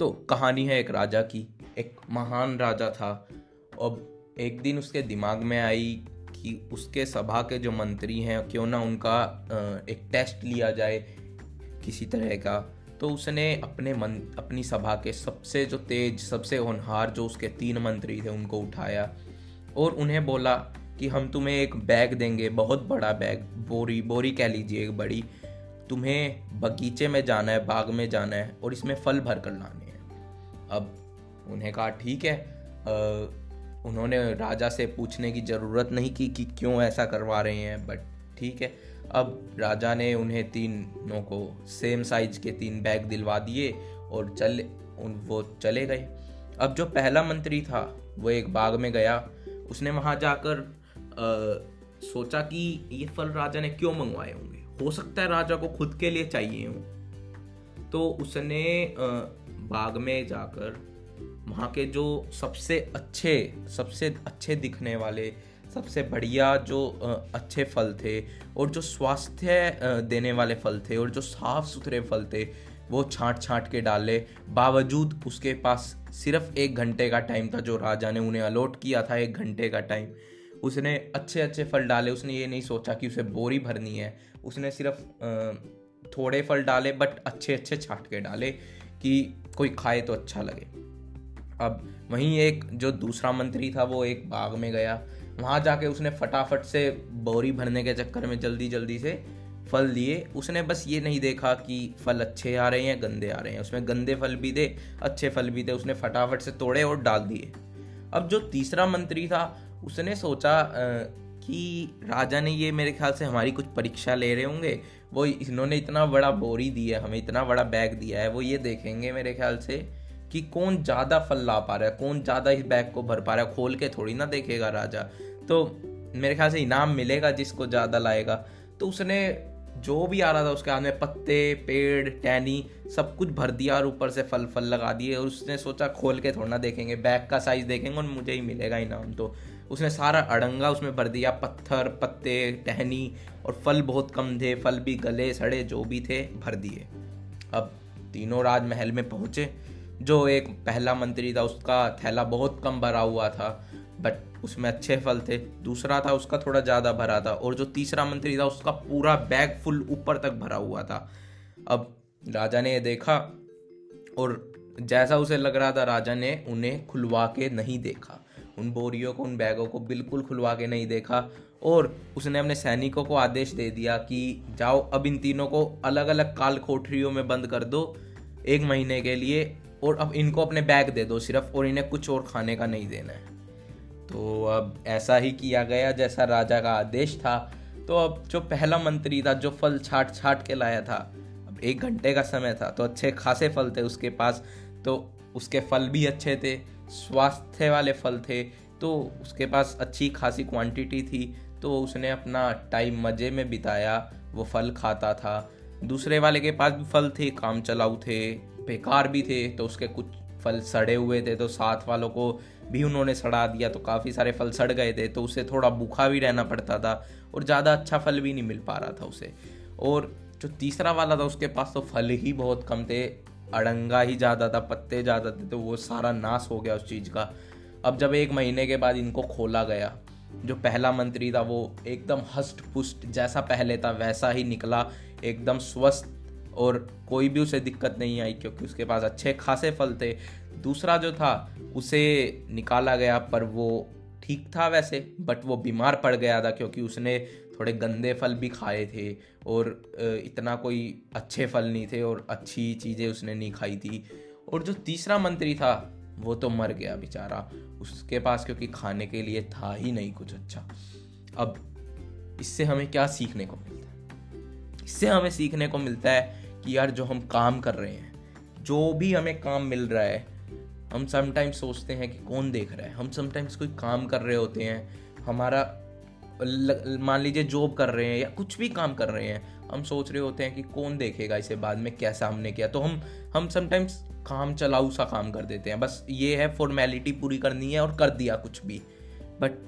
तो कहानी है एक राजा की। एक महान राजा था। अब एक दिन उसके दिमाग में आई कि उसके सभा के जो मंत्री हैं क्यों ना उनका एक टेस्ट लिया जाए किसी तरह का। तो उसने अपनी सभा के सबसे जो तेज सबसे होनहार जो उसके 3 मंत्री थे उनको उठाया और उन्हें बोला कि हम तुम्हें एक बैग देंगे, बहुत बड़ा बैग, बोरी कह लीजिए एक बड़ी। तुम्हें बगीचे में जाना है, बाग में जाना है और इसमें फल भर कर लाने हैं। अब उन्हें कहा ठीक है। उन्होंने राजा से पूछने की ज़रूरत नहीं की कि क्यों ऐसा करवा रहे हैं, बट ठीक है। अब राजा ने उन्हें तीनों को सेम साइज के 3 बैग दिलवा दिए और वो चले गए। अब जो पहला मंत्री था वो एक बाग में गया। उसने वहाँ जाकर सोचा कि ये फल राजा ने क्यों मंगवाए होंगे, हो सकता है राजा को खुद के लिए चाहिए हों। तो उसने बाग में जाकर वहाँ के जो सबसे अच्छे दिखने वाले, सबसे बढ़िया जो अच्छे फल थे और जो स्वास्थ्य देने वाले फल थे और जो साफ सुथरे फल थे वो छांट के डाले। बावजूद उसके पास सिर्फ 1 घंटे का टाइम था जो राजा ने उन्हें अलॉट किया था, 1 घंटे का टाइम। उसने अच्छे फल डाले। उसने ये नहीं सोचा कि उसे बोरी भरनी है। उसने सिर्फ थोड़े फल डाले बट अच्छे छांट के डाले कि कोई खाए तो अच्छा लगे। अब वहीं एक जो दूसरा मंत्री था वो एक बाग में गया। वहाँ जाके उसने फटाफट से बोरी भरने के चक्कर में जल्दी से फल लिए। उसने बस ये नहीं देखा कि फल अच्छे आ रहे हैं गंदे आ रहे हैं, उसमें गंदे फल भी थे अच्छे फल भी थे। उसने फटाफट से तोड़े और डाल दिए। अब जो तीसरा मंत्री था उसने सोचा कि राजा ने ये मेरे ख्याल से हमारी कुछ परीक्षा ले रहे होंगे, वो इन्होंने इतना बड़ा बोरी दिया है हमें, इतना बड़ा बैग दिया है, वो ये देखेंगे मेरे ख्याल से कि कौन ज़्यादा फल ला पा रहा है, कौन ज़्यादा इस बैग को भर पा रहा है। खोल के थोड़ी ना देखेगा राजा, तो मेरे ख्याल से इनाम मिलेगा जिसको ज़्यादा लाएगा। तो उसने जो भी आ रहा था उसके हाथ में पत्ते, पेड़, टहनी सब कुछ भर दिया और ऊपर से फल लगा दिए। और उसने सोचा खोल के थोड़ा देखेंगे, बैग का साइज़ देखेंगे और मुझे ही मिलेगा इनाम। तो उसने सारा अड़ंगा उसमें भर दिया, पत्थर, पत्ते, टहनी, और फल बहुत कम थे, फल भी गले सड़े जो भी थे भर दिए। अब तीनों राजमहल में पहुँचे। जो एक पहला मंत्री था उसका थैला बहुत कम भरा हुआ था बट उसमें अच्छे फल थे। दूसरा था उसका थोड़ा ज़्यादा भरा था। और जो तीसरा मंत्री था उसका पूरा बैग फुल ऊपर तक भरा हुआ था। अब राजा ने ये देखा और जैसा उसे लग रहा था राजा ने उन्हें खुलवा के नहीं देखा, उन बोरियों को, उन बैगों को बिल्कुल खुलवा के नहीं देखा। और उसने अपने सैनिकों को आदेश दे दिया कि जाओ अब इन तीनों को अलग अलग काल कोठरियों में बंद कर दो 1 महीने के लिए, और अब इनको अपने बैग दे दो सिर्फ, और इन्हें कुछ और खाने का नहीं देना है। तो अब ऐसा ही किया गया जैसा राजा का आदेश था। तो अब जो पहला मंत्री था जो फल छाट के लाया था, अब 1 घंटे का समय था तो अच्छे खासे फल थे उसके पास, तो उसके फल भी अच्छे थे, स्वास्थ्य वाले फल थे, तो उसके पास अच्छी खासी क्वांटिटी थी। तो उसने अपना टाइम मज़े में बिताया, वो फल खाता था। दूसरे वाले के पास भी फल थे, काम चलाऊ थे, बेकार भी थे, तो उसके कुछ फल सड़े हुए थे तो साथ वालों को भी उन्होंने सड़ा दिया, तो काफ़ी सारे फल सड़ गए थे। तो उसे थोड़ा भूखा भी रहना पड़ता था और ज़्यादा अच्छा फल भी नहीं मिल पा रहा था उसे। और जो तीसरा वाला था उसके पास तो फल ही बहुत कम थे, अड़ंगा ही ज़्यादा था, पत्ते ज़्यादा थे, तो वो सारा नाश हो गया उस चीज़ का। अब जब 1 महीने के बाद इनको खोला गया, जो पहला मंत्री था वो एकदम हष्ट पुष्ट जैसा पहले था वैसा ही निकला, एकदम स्वस्थ, और कोई भी उसे दिक्कत नहीं आई क्योंकि उसके पास अच्छे खासे फल थे। दूसरा जो था उसे निकाला गया पर वो ठीक था वैसे, बट वो बीमार पड़ गया था क्योंकि उसने थोड़े गंदे फल भी खाए थे और इतना कोई अच्छे फल नहीं थे और अच्छी चीज़ें उसने नहीं खाई थी। और जो तीसरा मंत्री था वो तो मर गया बेचारा, उसके पास क्योंकि खाने के लिए था ही नहीं कुछ अच्छा। अब इससे हमें क्या सीखने को मिलता है? इससे हमें सीखने को मिलता है कि यार जो हम काम कर रहे हैं, जो भी हमें काम मिल रहा है, हम समटाइम्स सोचते हैं कि कौन देख रहा है। हम समटाइम्स कोई काम कर रहे होते हैं, हमारा मान लीजिए जॉब कर रहे हैं या कुछ भी काम कर रहे हैं, हम सोच रहे होते हैं कि कौन देखेगा इसे बाद में, कैसा हमने किया। तो हम समटाइम्स काम चलाऊ सा काम कर देते हैं, बस ये है फॉर्मेलिटी पूरी करनी है और कर दिया कुछ भी। बट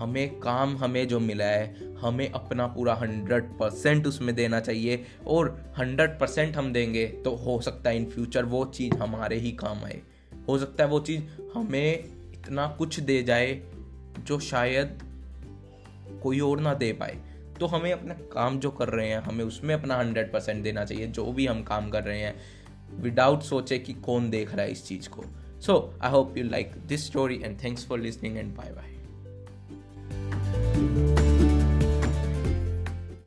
हमें काम हमें जो मिला है हमें अपना पूरा 100% उसमें देना चाहिए और 100% हम देंगे तो हो सकता है इन फ्यूचर वो चीज़ हमारे ही काम आए। हो सकता है वो चीज़ हमें इतना कुछ दे जाए जो शायद कोई और ना दे पाए। तो हमें अपना काम जो कर रहे हैं हमें उसमें अपना 100% देना चाहिए, जो भी हम काम कर रहे हैं, विदाउट सोचे कि कौन देख रहा है इस चीज़ को। So I hope you like this story and thanks for listening and bye bye.